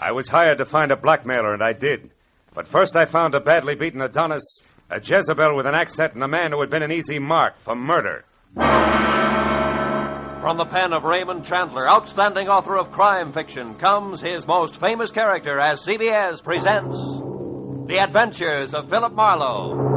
I was hired to find a blackmailer, and I did. But first I found a badly beaten Adonis, a Jezebel with an accent, and a man who had been an easy mark for murder. From the pen of Raymond Chandler, outstanding author of crime fiction, comes his most famous character as CBS presents The Adventures of Philip Marlowe.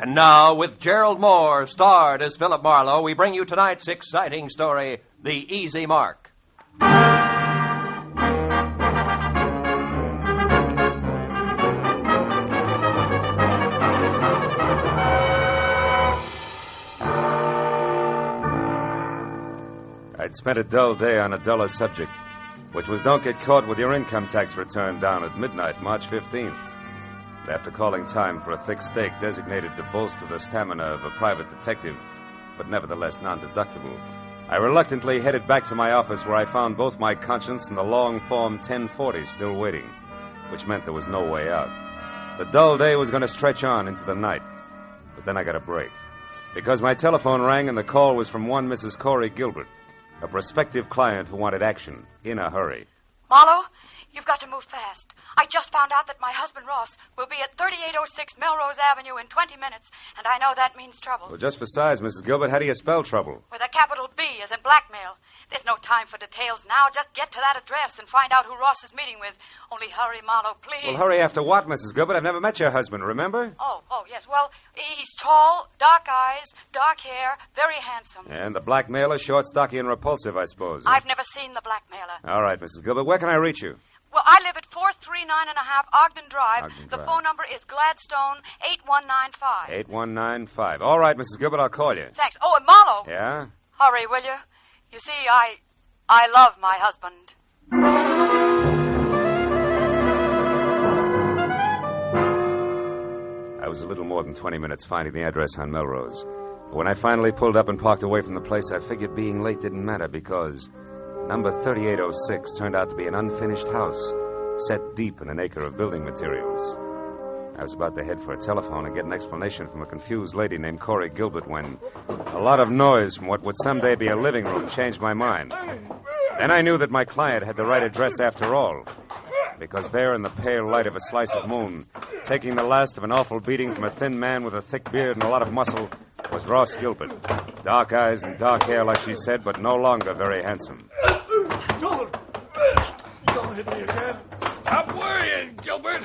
And now, with Gerald Moore, starred as Philip Marlowe, we bring you tonight's exciting story, The Easy Mark. I'd spent a dull day on a duller subject, which was don't get caught with your income tax return down at midnight, March 15th. After calling time for a thick steak designated to bolster the stamina of a private detective, but nevertheless non-deductible, I reluctantly headed back to my office where I found both my conscience and the long-form 1040 still waiting, which meant there was no way out. The dull day was going to stretch on into the night, but then I got a break, because my telephone rang and the call was from one Mrs. Corey Gilbert, a prospective client who wanted action in a hurry. Marlowe? You've got to move fast. I just found out that my husband, Ross, will be at 3806 Melrose Avenue in 20 minutes, and I know that means trouble. Well, just for size, Mrs. Gilbert, how do you spell trouble? With a capital B, as in blackmail. There's no time for details now. Just get to that address and find out who Ross is meeting with. Only hurry, Marlowe, please. Well, hurry after what, Mrs. Gilbert? I've never met your husband, remember? Oh, yes. Well, he's tall, dark eyes, dark hair, very handsome. And the blackmailer, short, stocky, and repulsive, I suppose. I've never seen the blackmailer. All right, Mrs. Gilbert, where can I reach you? Well, I live at 439½ Ogden Drive. The phone number is Gladstone 8195. 8195. All right, Mrs. Gilbert, I'll call you. Thanks. Oh, and Marlowe. Yeah? Hurry, will you? You see, I love my husband. I was a little more than 20 minutes finding the address on Melrose. But when I finally pulled up and parked away from the place, I figured being late didn't matter because number 3806 turned out to be an unfinished house, set deep in an acre of building materials. I was about to head for a telephone and get an explanation from a confused lady named Corey Gilbert when a lot of noise from what would someday be a living room changed my mind. Then I knew that my client had the right address after all, because there in the pale light of a slice of moon, taking the last of an awful beating from a thin man with a thick beard and a lot of muscle, was Ross Gilbert. Dark eyes and dark hair, like she said, but no longer very handsome. Don't hit me again. Stop worrying, Gilbert.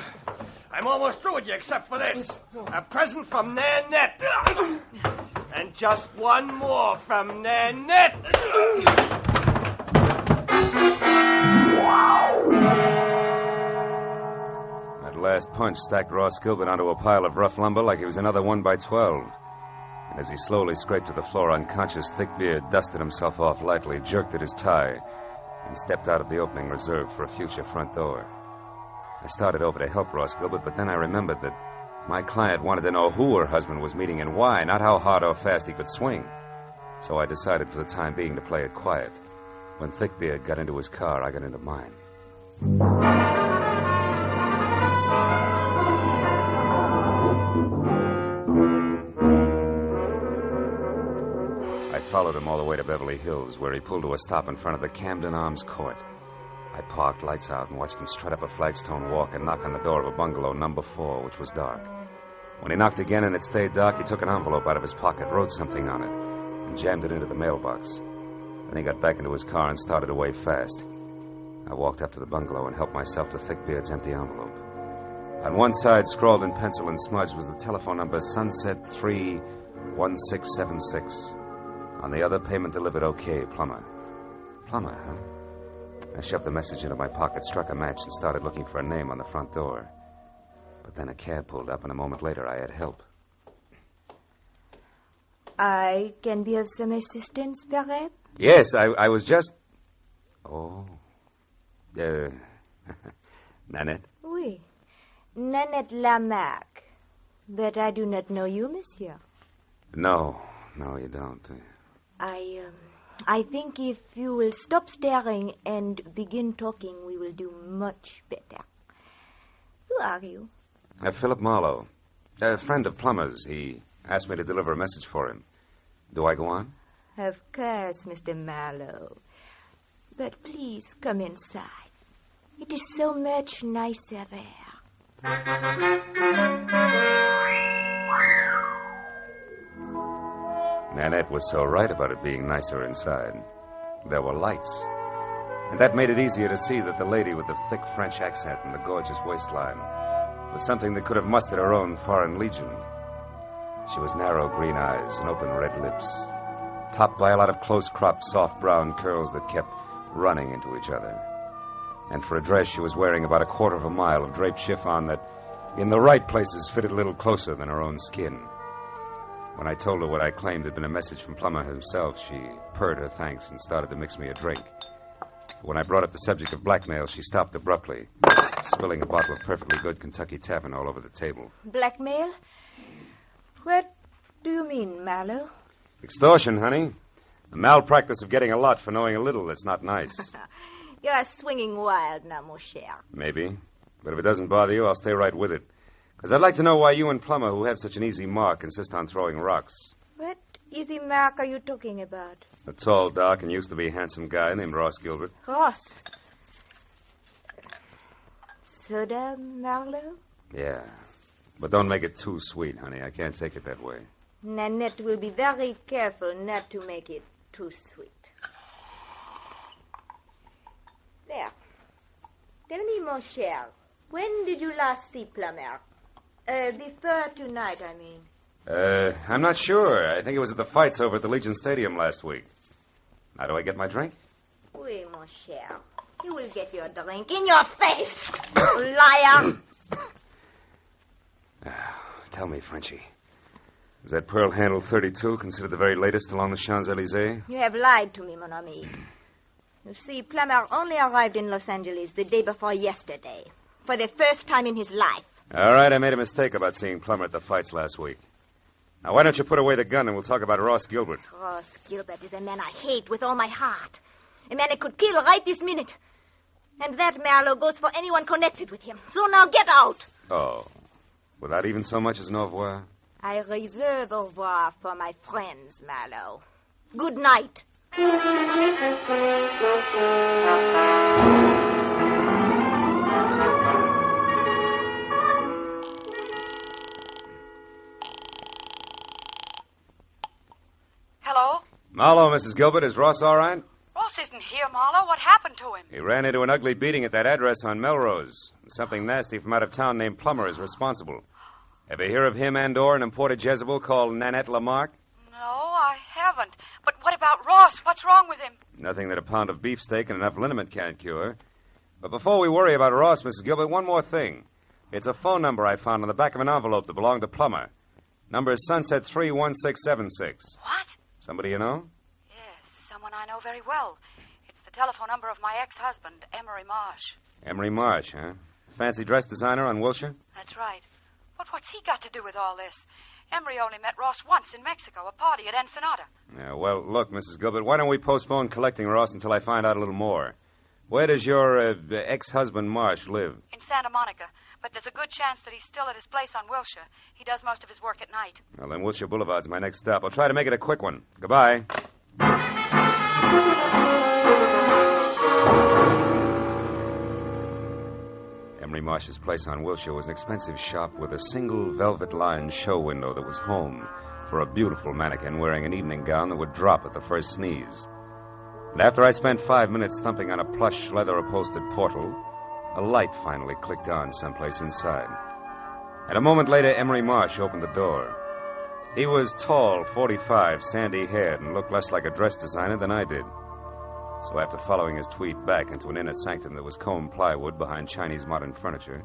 I'm almost through with you, except for this. A present from Nanette. And just one more from Nanette. That last punch stacked Ross Gilbert onto a pile of rough lumber like he was another 1x12. And as he slowly scraped to the floor unconscious, Thickbeard dusted himself off lightly, jerked at his tie, and stepped out of the opening reserved for a future front door. I started over to help Ross Gilbert, but then I remembered that my client wanted to know who her husband was meeting and why, not how hard or fast he could swing. So I decided for the time being to play it quiet. When Thickbeard got into his car, I got into mine. I followed him all the way to Beverly Hills, where he pulled to a stop in front of the Camden Arms Court. I parked, lights out, and watched him strut up a flagstone walk and knock on the door of a bungalow number 4, which was dark. When he knocked again and it stayed dark, he took an envelope out of his pocket, wrote something on it, and jammed it into the mailbox. Then he got back into his car and started away fast. I walked up to the bungalow and helped myself to Thickbeard's empty envelope. On one side, scrawled in pencil and smudged, was the telephone number Sunset 31676. On the other, payment delivered okay, Plummer. Plummer, huh? I shoved the message into my pocket, struck a match, and started looking for a name on the front door. But then a cab pulled up, and a moment later I had help. I can be of some assistance, perhaps? Yes, I was just... Oh. Nanette? Oui. Nanette Lamarque. But I do not know you, monsieur. No, you don't. I think if you will stop staring and begin talking, we will do much better. Who are you? Philip Marlowe, a friend of Plummer's. He Asked me to deliver a message for him. Do I go on? Of course, Mr. Marlowe. But please come inside. It is so much nicer there. Nanette was so right about it being nicer inside. There were lights. And that made it easier to see that the lady with the thick French accent and the gorgeous waistline was something that could have mustered her own foreign legion. She was narrow green eyes and open red lips, topped by a lot of close-cropped soft brown curls that kept running into each other. And for a dress, she was wearing about a quarter of a mile of draped chiffon that, in the right places, fitted a little closer than her own skin. When I told her what I claimed had been a message from Plummer himself, she purred her thanks and started to mix me a drink. When I brought up the subject of blackmail, she stopped abruptly, spilling a bottle of perfectly good Kentucky Tavern all over the table. Blackmail? What do you mean, Marlowe? Extortion, honey. The malpractice of getting a lot for knowing a little that's not nice. You're swinging wild now, mon cher. Maybe. But if it doesn't bother you, I'll stay right with it. Because I'd like to know why you and Plummer, who have such an easy mark, insist on throwing rocks. What easy mark are you talking about? A tall, dark, and used-to-be-handsome guy named Ross Gilbert. Ross? Soda, Marlowe? Yeah. But don't make it too sweet, honey. I can't take it that way. Nanette will be very careful not to make it too sweet. There. Tell me, mon cher, when did you last see Plummer? Before tonight, I mean. I'm not sure. I think it was at the fights over at the Legion Stadium last week. Now, do I get my drink? Oui, mon cher. You will get your drink in your face, you liar! Tell me, Frenchie. Is that pearl handle 32 considered the very latest along the Champs-Élysées? You have lied to me, mon ami. You see, Plummer only arrived in Los Angeles the day before yesterday, for the first time in his life. All right, I made a mistake about seeing Plummer at the fights last week. Now, why don't you put away the gun and we'll talk about Ross Gilbert? Ross Gilbert is a man I hate with all my heart. A man I could kill right this minute. And that, Marlowe, goes for anyone connected with him. So now get out. Oh, without even so much as an au revoir? I reserve au revoir for my friends, Marlowe. Good night. Hello? Marlowe, Mrs. Gilbert, is Ross all right? Ross isn't here, Marlowe. What happened to him? He ran into an ugly beating at that address on Melrose. Something nasty from out of town named Plummer is responsible. Ever hear of him and or an imported Jezebel called Nanette Lamarque? No, I haven't. But what about Ross? What's wrong with him? Nothing that a pound of beefsteak and enough liniment can't cure. But before we worry about Ross, Mrs. Gilbert, one more thing. It's a phone number I found on the back of an envelope that belonged to Plummer. Number is Sunset 31676. What? Somebody you know? Yes, someone I know very well. It's the telephone number of my ex-husband, Emery Marsh. Emery Marsh, huh? Fancy dress designer on Wilshire? That's right. But what's he got to do with all this? Emery only met Ross once in Mexico, a party at Ensenada. Yeah, well, look, Mrs. Gilbert, why don't we postpone collecting Ross until I find out a little more? Where does your ex-husband Marsh live? In Santa Monica, but there's a good chance that he's still at his place on Wilshire. He does most of his work at night. Well, then Wilshire Boulevard's my next stop. I'll try to make it a quick one. Goodbye. Emery Marsh's place on Wilshire was an expensive shop with a single velvet-lined show window that was home for a beautiful mannequin wearing an evening gown that would drop at the first sneeze. And after I spent 5 minutes thumping on a plush, leather-upholstered portal, a light finally clicked on someplace inside. And a moment later, Emery Marsh opened the door. He was tall, 45, sandy-haired, and looked less like a dress designer than I did. So after following his tweed back into an inner sanctum that was combed plywood behind Chinese modern furniture,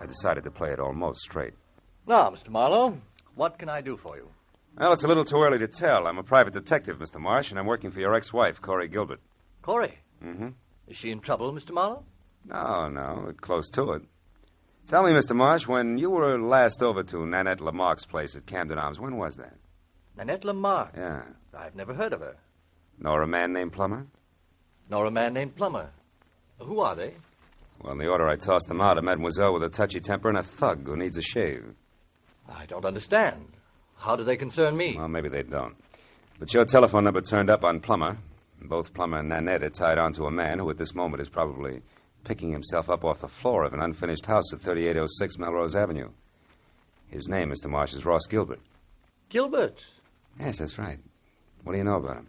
I decided to play it almost straight. Now, Mr. Marlowe, what can I do for you? Well, it's a little too early to tell. I'm a private detective, Mr. Marsh, and I'm working for your ex-wife, Corey Gilbert. Corey? Mm-hmm. Is she in trouble, Mr. Marlowe? No, close to it. Tell me, Mr. Marsh, when you were last over to Nanette Lamarque's place at Camden Arms, when was that? Nanette Lamarque? Yeah. I've never heard of her. Nor a man named Plummer? Nor a man named Plummer. Who are they? Well, in the order I tossed them out, a mademoiselle with a touchy temper and a thug who needs a shave. I don't understand. How do they concern me? Well, maybe they don't. But your telephone number turned up on Plummer. Both Plummer and Nanette are tied on to a man who at this moment is probably picking himself up off the floor of an unfinished house at 3806 Melrose Avenue. His name, Mr. Marsh, is Ross Gilbert. Gilbert? Yes, that's right. What do you know about him?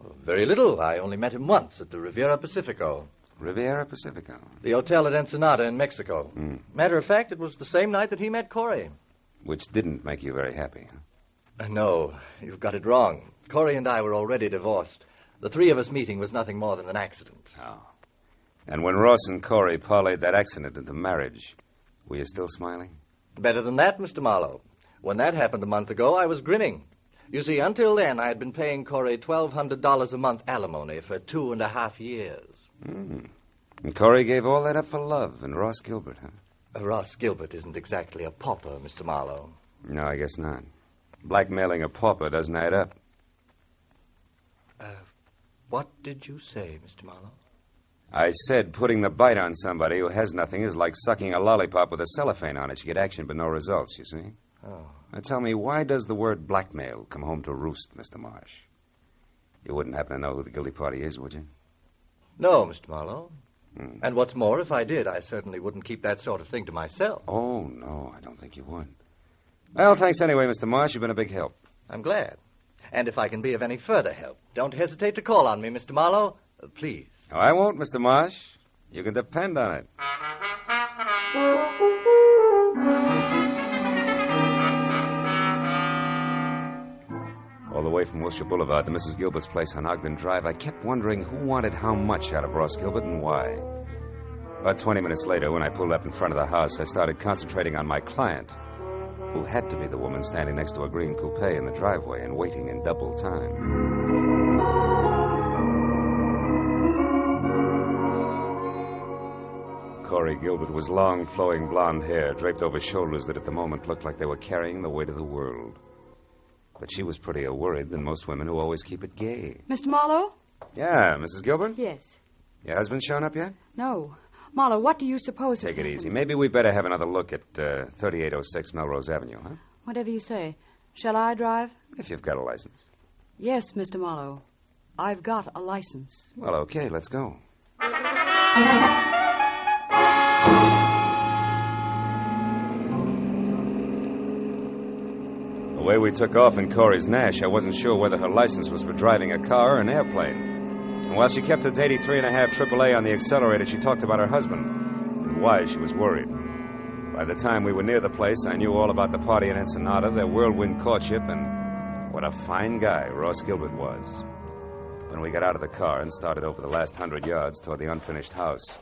Well, very little. I only met him once at the Riviera Pacifico. Riviera Pacifico? The hotel at Ensenada in Mexico. Mm. Matter of fact, it was the same night that he met Corey. Which didn't make you very happy, huh? No, you've got it wrong. Corey and I were already divorced. The three of us meeting was nothing more than an accident. Oh. And when Ross and Corey parlayed that accident into marriage, were you still smiling? Better than that, Mr. Marlowe. When that happened a month ago, I was grinning. You see, until then, I had been paying Corey $1,200 a month alimony for 2.5 years. Mm. And Corey gave all that up for love and Ross Gilbert, huh? Ross Gilbert isn't exactly a pauper, Mr. Marlowe. No, I guess not. Blackmailing a pauper doesn't add up. What did you say, Mr. Marlowe? I said putting the bite on somebody who has nothing is like sucking a lollipop with a cellophane on it. You get action but no results, you see? Oh. Now tell me, why does the word blackmail come home to roost, Mr. Marsh? You wouldn't happen to know who the guilty party is, would you? No, Mr. Marlowe. Hmm. And what's more, if I did, I certainly wouldn't keep that sort of thing to myself. Oh, no, I don't think you would. Well, thanks anyway, Mr. Marsh. You've been a big help. I'm glad. And if I can be of any further help, don't hesitate to call on me, Mr. Marlowe. Please. No, I won't, Mr. Marsh. You can depend on it. All the way from Wilshire Boulevard to Mrs. Gilbert's place on Ogden Drive, I kept wondering who wanted how much out of Ross Gilbert and why. About 20 minutes later, when I pulled up in front of the house, I started concentrating on my client, who had to be the woman standing next to a green coupe in the driveway and waiting in double time. Corey Gilbert was long, flowing blonde hair draped over shoulders that at the moment looked like they were carrying the weight of the world. But she was prettier worried than most women who always keep it gay. Mr. Marlowe? Yeah, Mrs. Gilbert? Yes. Your husband shown up yet? No. Marlowe, what do you suppose has happened? Take it easy. Maybe we better have another look at 3806 Melrose Avenue, huh? Whatever you say. Shall I drive? If you've got a license. Yes, Mr. Marlowe. I've got a license. Well, okay, let's go. The way we took off in Corey's Nash, I wasn't sure whether her license was for driving a car or an airplane. And while she kept at 83.5 AAA on the accelerator, she talked about her husband and why she was worried. By the time we were near the place, I knew all about the party in Ensenada, their whirlwind courtship, and what a fine guy Ross Gilbert was. When we got out of the car and started over the last 100 yards toward the unfinished house,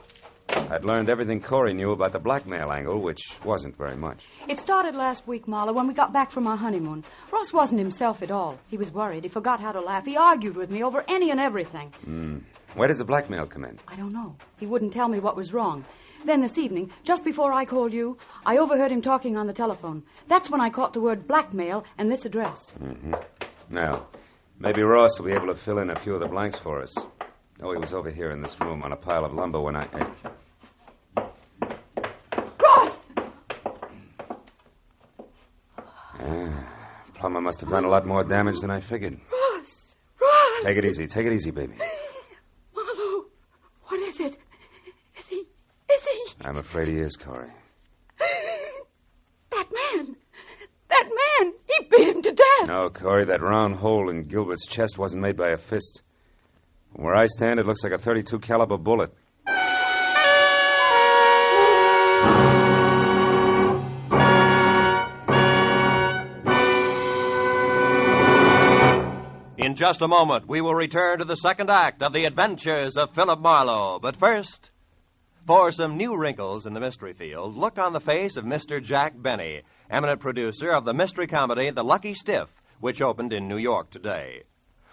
I'd learned everything Corey knew about the blackmail angle, which wasn't very much. It started last week, Marla, when we got back from our honeymoon. Ross wasn't himself at all. He was worried. He forgot how to laugh. He argued with me over any and everything. Mm. Where does the blackmail come in? I don't know. He wouldn't tell me what was wrong. Then this evening, just before I called you, I overheard him talking on the telephone. That's when I caught the word blackmail and this address. Mm-hmm. Now, maybe Ross will be able to fill in a few of the blanks for us. Oh, he was over here in this room on a pile of lumber when I... Ross! Plummer must have done a lot more damage than I figured. Ross! Ross! Take it easy, baby. Marlowe, what is it? Is he... I'm afraid he is, Corey. That man! He beat him to death! No, Corey, that round hole in Gilbert's chest wasn't made by a fist. Where I stand, it looks like a .32 caliber bullet. In just a moment, we will return to the second act of The Adventures of Philip Marlowe. But first, for some new wrinkles in the mystery field, look on the face of Mr. Jack Benny, eminent producer of the mystery comedy The Lucky Stiff, which opened in New York today.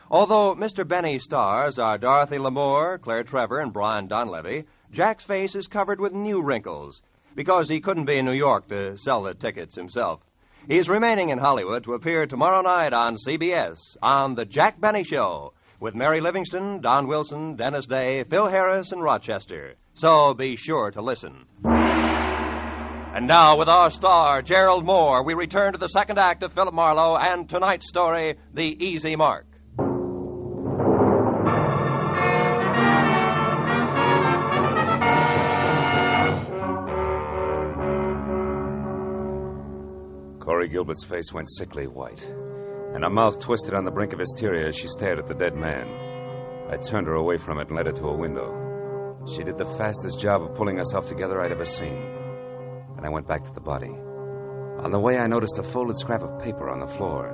Although Mr. Benny's stars are Dorothy Lamour, Claire Trevor, and Brian Donlevy, Jack's face is covered with new wrinkles because he couldn't be in New York to sell the tickets himself. He's remaining in Hollywood to appear tomorrow night on CBS on The Jack Benny Show with Mary Livingston, Don Wilson, Dennis Day, Phil Harris, and Rochester. So be sure to listen. And now, with our star, Gerald Moore, we return to the second act of Philip Marlowe and tonight's story, The Easy Mark. Corey Gilbert's face went sickly white, and her mouth twisted on the brink of hysteria as she stared at the dead man. I turned her away from it and led her to a window. She did the fastest job of pulling herself together I'd ever seen. And I went back to the body. On the way, I noticed a folded scrap of paper on the floor.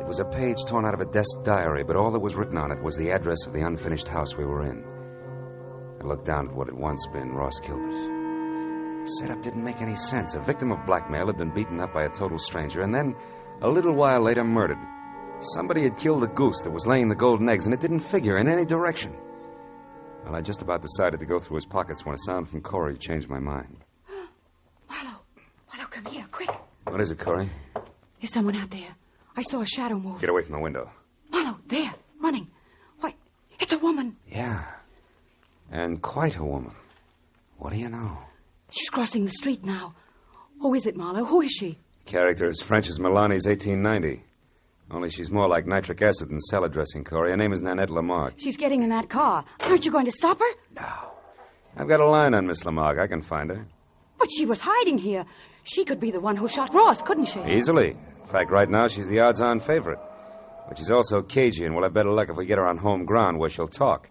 It was a page torn out of a desk diary, but all that was written on it was the address of the unfinished house we were in. I looked down at what had once been Ross Gilbert. Setup didn't make any sense. A victim of blackmail had been beaten up by a total stranger, and then, a little while later, murdered. Somebody had killed a goose that was laying the golden eggs, and it didn't figure in any direction. Well, I just about decided to go through his pockets when a sound from Corey changed my mind. Come here, quick. What is it, Corey? There's someone out there. I saw a shadow move. Get away from the window. Marlowe, there, running. Why, it's a woman. Yeah, and quite a woman. What do you know? She's crossing the street now. Who is it, Marlowe? Who is she? Character as French as Milani's 1890. Only she's more like nitric acid than salad dressing, Corey. Her name is Nanette Lamarque. She's getting in that car. Aren't you going to stop her? No. I've got a line on Miss Lamarque. I can find her. But she was hiding here. She could be the one who shot Ross, couldn't she? Easily. In fact, right now, she's the odds-on favorite. But she's also cagey, and we'll have better luck if we get her on home ground where she'll talk.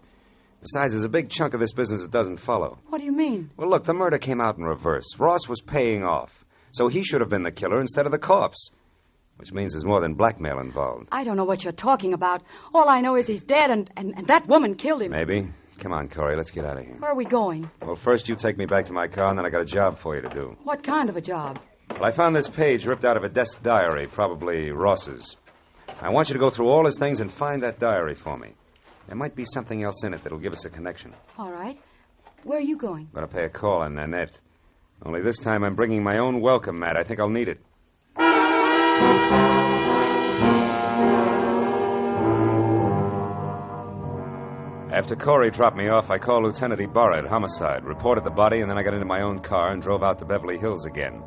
Besides, there's a big chunk of this business that doesn't follow. What do you mean? Well, look, the murder came out in reverse. Ross was paying off, so he should have been the killer instead of the corpse, which means there's more than blackmail involved. I don't know what you're talking about. All I know is he's dead, and that woman killed him. Maybe. Come on, Corey, let's get out of here. Where are we going? Well, first you take me back to my car, and then I got a job for you to do. What kind of a job? Well, I found this page ripped out of a desk diary, probably Ross's. I want you to go through all his things and find that diary for me. There might be something else in it that'll give us a connection. All right. Where are you going? I'm going to pay a call on Nanette. Only this time I'm bringing my own welcome mat. I think I'll need it. After Corey dropped me off, I called Lieutenant Ibarra at Homicide, reported the body, and then I got into my own car and drove out to Beverly Hills again,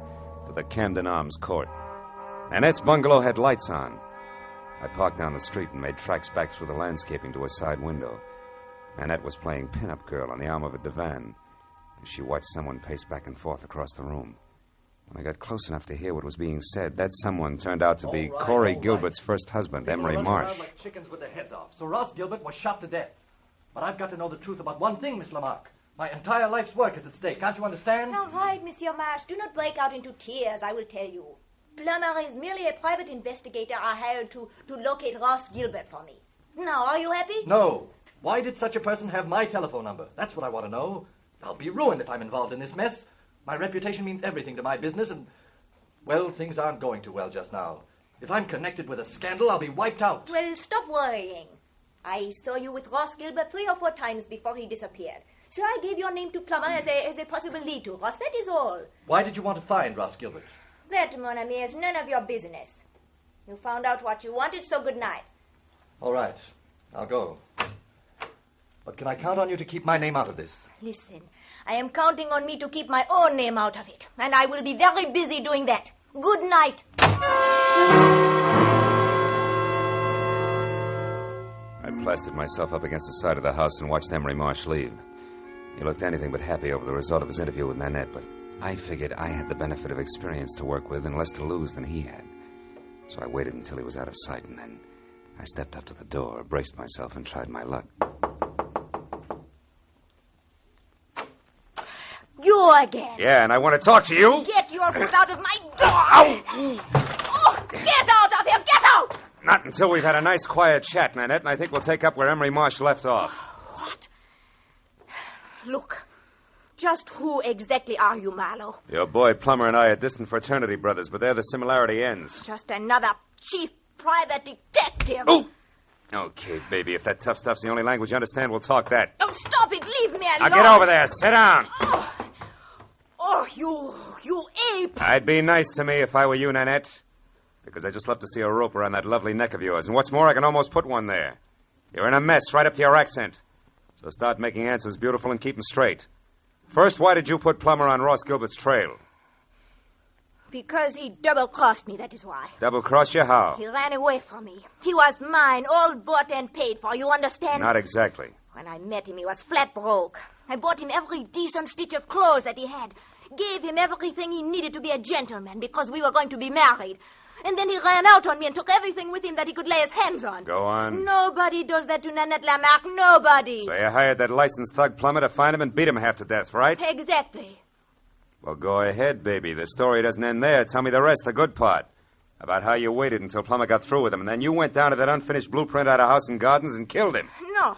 to the Camden Arms Court. Nanette's bungalow had lights on. I parked down the street and made tracks back through the landscaping to a side window. Nanette was playing pin-up girl on the arm of a divan, and she watched someone pace back and forth across the room. When I got close enough to hear what was being said, that someone turned out to be Corey Gilbert's first husband, Emery Marsh. Like chickens with their heads off, so Ross Gilbert was shot to death. But I've got to know the truth about one thing, Miss Lamarque. My entire life's work is at stake. Can't you understand? All right, Monsieur Marsh. Do not break out into tears, I will tell you. Plummer is merely a private investigator I hired to locate Ross Gilbert for me. Now, are you happy? No. Why did such a person have my telephone number? That's what I want to know. I'll be ruined if I'm involved in this mess. My reputation means everything to my business, and, well, things aren't going too well just now. If I'm connected with a scandal, I'll be wiped out. Well, stop worrying. I saw you with Ross Gilbert 3 or 4 times before he disappeared. So I gave your name to Plummer as a possible lead to Ross, that is all. Why did you want to find Ross Gilbert? That, mon ami, is none of your business. You found out what you wanted, so good night. All right, I'll go. But can I count on you to keep my name out of this? Listen, I am counting on me to keep my own name out of it. And I will be very busy doing that. Good night. I plastered myself up against the side of the house and watched Emery Marsh leave. He looked anything but happy over the result of his interview with Nanette, but I figured I had the benefit of experience to work with and less to lose than he had. So I waited until he was out of sight, and then I stepped up to the door, braced myself, and tried my luck. You again? Yeah, and I want to talk to you. Get your foot out of my door! Ow. Oh, get out of here! Get out! Not until we've had a nice, quiet chat, Nanette, and I think we'll take up where Emery Marsh left off. What? Look, just who exactly are you, Marlowe? Your boy Plummer and I are distant fraternity brothers, but there the similarity ends. Just another chief private detective. Oh! Okay, baby, if that tough stuff's the only language you understand, we'll talk that. Don't stop it. Leave me alone. Now get over there. Sit down. Oh, you ape. I'd be nice to me if I were you, Nanette. Because I just love to see a rope around that lovely neck of yours. And what's more, I can almost put one there. You're in a mess right up to your accent. So start making answers beautiful and keep them straight. First, why did you put Plummer on Ross Gilbert's trail? Because he double-crossed me, that is why. Double-crossed you? How? He ran away from me. He was mine, all bought and paid for, you understand? Not exactly. When I met him, he was flat broke. I bought him every decent stitch of clothes that he had. Gave him everything he needed to be a gentleman, because we were going to be married. And then he ran out on me and took everything with him that he could lay his hands on. Go on. Nobody does that to Nanette Lamarque, nobody. So you hired that licensed thug Plummer to find him and beat him half to death, right? Exactly. Well, go ahead, baby. The story doesn't end there. Tell me the rest, the good part. About how you waited until Plummer got through with him, and then you went down to that unfinished blueprint out of House and Gardens and killed him. No,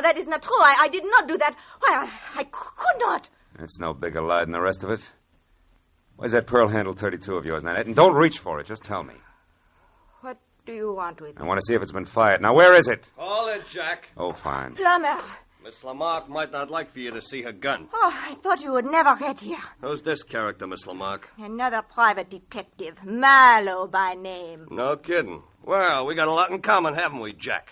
that is not true. I did not do that. Why, I could not. That's no bigger lie than the rest of it. Where's that pearl-handled 32 of yours, Nanette? And don't reach for it. Just tell me. What do you want with it? I want to see if it's been fired. Now, where is it? Call it, Jack. Oh, fine. Plummer. Miss Lamarque might not like for you to see her gun. Oh, I thought you would never get here. Who's this character, Miss Lamarque? Another private detective, Marlowe by name. No kidding. Well, we got a lot in common, haven't we, Jack?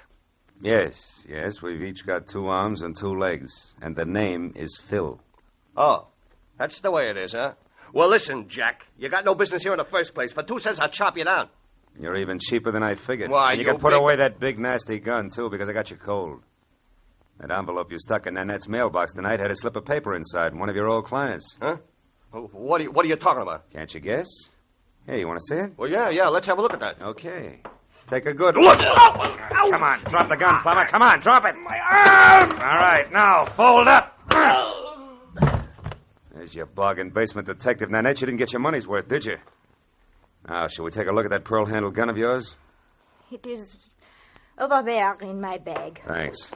Yes, we've each got 2 arms and 2 legs, and the name is Phil. Oh, that's the way it is, huh? Well, listen, Jack, you got no business here in the first place. For 2 cents, I'll chop you down. You're even cheaper than I figured. Why, and you can put away that big, nasty gun, too, because I got you cold. That envelope you stuck in Nanette's mailbox tonight had a slip of paper inside, one of your old clients. Huh? What are you talking about? Can't you guess? Hey, you want to see it? Well, yeah, let's have a look at that. Okay. Take a good look. Oh, come on, drop the gun, Plummer. Come on, drop it. My arm! All right, now, fold up. There's your bargain basement detective, Nanette. You didn't get your money's worth, did you? Now, shall we take a look at that pearl-handled gun of yours? It is over there in my bag. Thanks.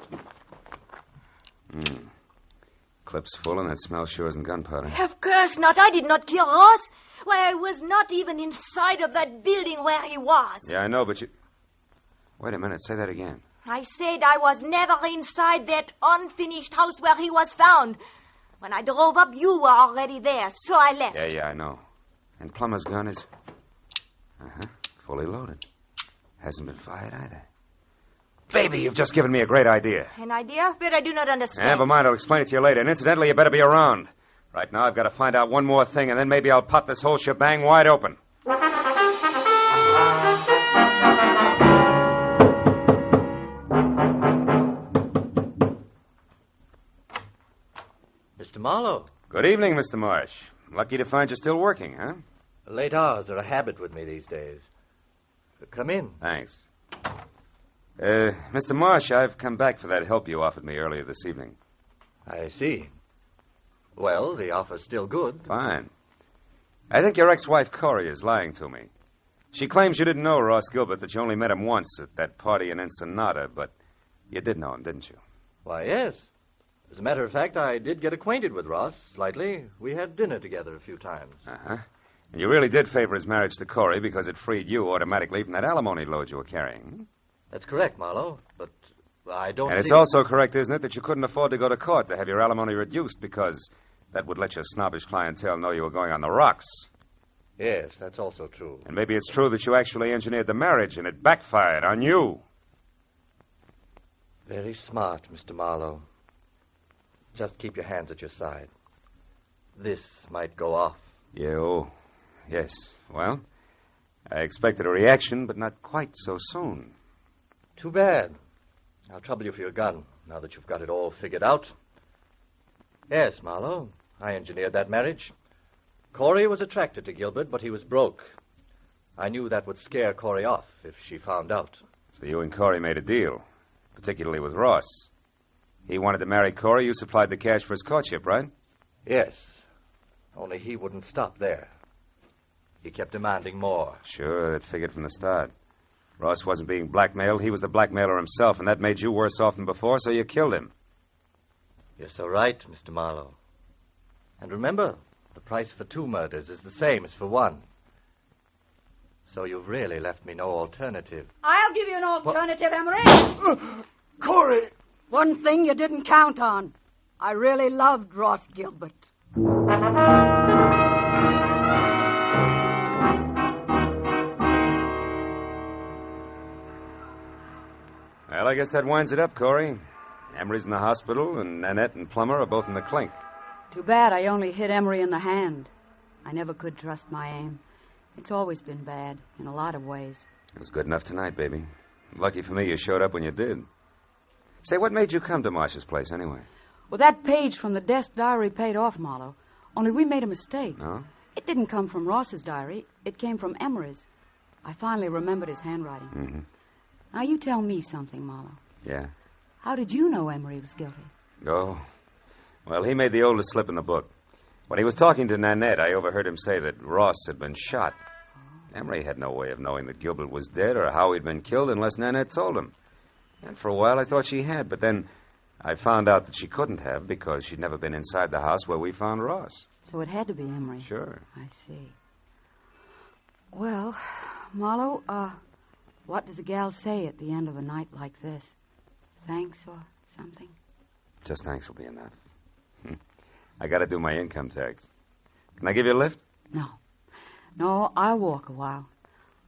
Clip's full, and that smell sure isn't gunpowder. Of course not. I did not kill Ross. Why, I was not even inside of that building where he was. Yeah, I know, but you... Wait a minute. Say that again. I said I was never inside that unfinished house where he was found. When I drove up, you were already there, so I left. Yeah, I know. And Plummer's gun is... fully loaded. Hasn't been fired either. Baby, you've just given me a great idea. An idea? But I do not understand. Never mind, I'll explain it to you later. And incidentally, you better be around. Right now, I've got to find out one more thing, and then maybe I'll pop this whole shebang wide open. Mr. Marlowe. Good evening, Mr. Marsh. Lucky to find you're still working, huh? Late hours are a habit with me these days. Come in. Thanks. Mr. Marsh, I've come back for that help you offered me earlier this evening. I see. Well, the offer's still good. Fine. I think your ex-wife, Corey, is lying to me. She claims you didn't know Ross Gilbert, that you only met him once at that party in Ensenada, but you did know him, didn't you? Why, yes. As a matter of fact, I did get acquainted with Ross slightly. We had dinner together a few times. Uh-huh. And you really did favor his marriage to Corey because it freed you automatically from that alimony load you were carrying. That's correct, Marlowe, but I don't see... And it's also correct, isn't it, that you couldn't afford to go to court to have your alimony reduced because that would let your snobbish clientele know you were going on the rocks. Yes, that's also true. And maybe it's true that you actually engineered the marriage and it backfired on you. Very smart, Mr. Marlowe. Just keep your hands at your side. This might go off. Yes. Well, I expected a reaction, but not quite so soon. Too bad. I'll trouble you for your gun, now that you've got it all figured out. Yes, Marlowe, I engineered that marriage. Corey was attracted to Gilbert, but he was broke. I knew that would scare Corey off if she found out. So you and Corey made a deal, particularly with Ross. He wanted to marry Corey. You supplied the cash for his courtship, right? Yes, only he wouldn't stop there. He kept demanding more. Sure, that figured from the start. Ross wasn't being blackmailed. He was the blackmailer himself, and that made you worse off than before, so you killed him. You're so right, Mr. Marlowe. And remember, the price for 2 murders is the same as for 1. So you've really left me no alternative. I'll give you an alternative, Emery. Corey! One thing you didn't count on. I really loved Ross Gilbert. Well, I guess that winds it up, Corey. Emery's in the hospital, and Nanette and Plummer are both in the clink. Too bad I only hit Emery in the hand. I never could trust my aim. It's always been bad, in a lot of ways. It was good enough tonight, baby. Lucky for me you showed up when you did. Say, what made you come to Marsh's place, anyway? Well, that page from the desk diary paid off, Marlowe. Only we made a mistake. No? It didn't come from Ross's diary. It came from Emery's. I finally remembered his handwriting. Mm-hmm. Now, you tell me something, Marlowe. Yeah? How did you know Emery was guilty? Oh. Well, he made the oldest slip in the book. When he was talking to Nanette, I overheard him say that Ross had been shot. Oh. Emery had no way of knowing that Gilbert was dead or how he'd been killed unless Nanette told him. And for a while I thought she had, but then I found out that she couldn't have because she'd never been inside the house where we found Ross. So it had to be Emery. Sure. I see. Well, Marlowe, what does a gal say at the end of a night like this? Thanks or something? Just thanks will be enough. I got to do my income tax. Can I give you a lift? No. No, I'll walk a while.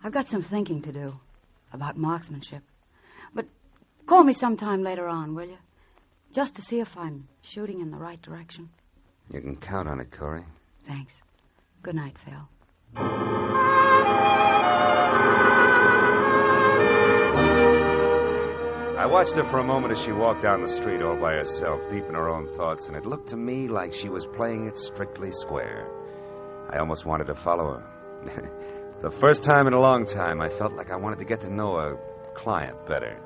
I've got some thinking to do about marksmanship. But call me sometime later on, will you? Just to see if I'm shooting in the right direction. You can count on it, Corey. Thanks. Good night, Phil. I watched her for a moment as she walked down the street all by herself, deep in her own thoughts, and it looked to me like she was playing it strictly square. I almost wanted to follow her. The first time in a long time, I felt like I wanted to get to know a client better.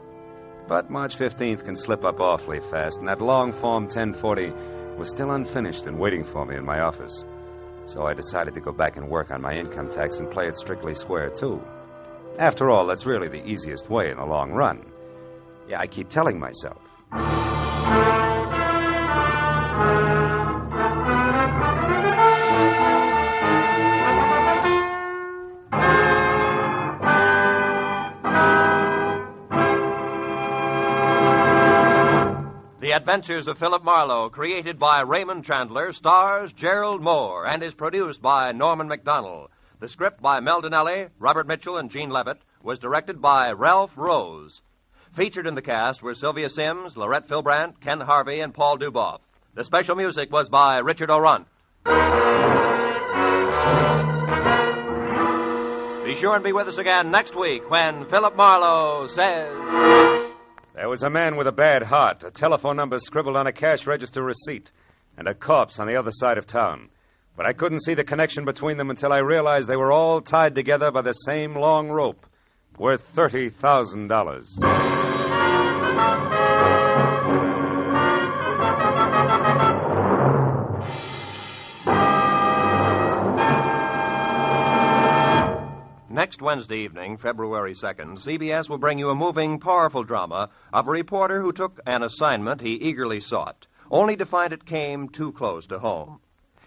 But March 15th can slip up awfully fast, and that long form 1040 was still unfinished and waiting for me in my office. So I decided to go back and work on my income tax and play it strictly square, too. After all, that's really the easiest way in the long run. Yeah, I keep telling myself. The Adventures of Philip Marlowe, created by Raymond Chandler, stars Gerald Moore and is produced by Norman McDonald. The script by Mel Donnelly, Robert Mitchell, and Gene Levitt was directed by Ralph Rose. Featured in the cast were Sylvia Sims, Lorette Philbrandt, Ken Harvey, and Paul Duboff. The special music was by Richard Orant. Be sure and be with us again next week when Philip Marlowe says... There was a man with a bad heart, a telephone number scribbled on a cash register receipt, and a corpse on the other side of town. But I couldn't see the connection between them until I realized they were all tied together by the same long rope, worth $30,000. Next Wednesday evening, February 2nd, CBS will bring you a moving, powerful drama of a reporter who took an assignment he eagerly sought, only to find it came too close to home.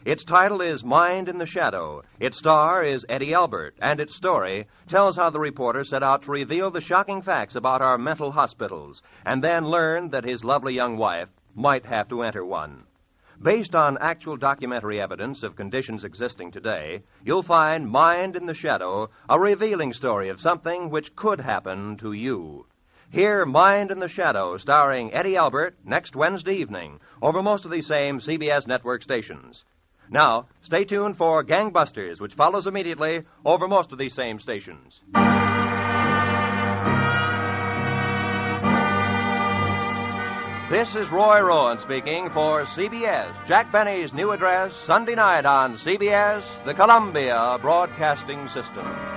Its title is Mind in the Shadow. Its star is Eddie Albert, and its story tells how the reporter set out to reveal the shocking facts about our mental hospitals, and then learned that his lovely young wife might have to enter one. Based on actual documentary evidence of conditions existing today, you'll find Mind in the Shadow, a revealing story of something which could happen to you. Hear Mind in the Shadow, starring Eddie Albert, next Wednesday evening, over most of these same CBS network stations. Now, stay tuned for Gangbusters, which follows immediately over most of these same stations. This is Roy Rowan speaking for CBS, Jack Benny's new address, Sunday night on CBS, the Columbia Broadcasting System.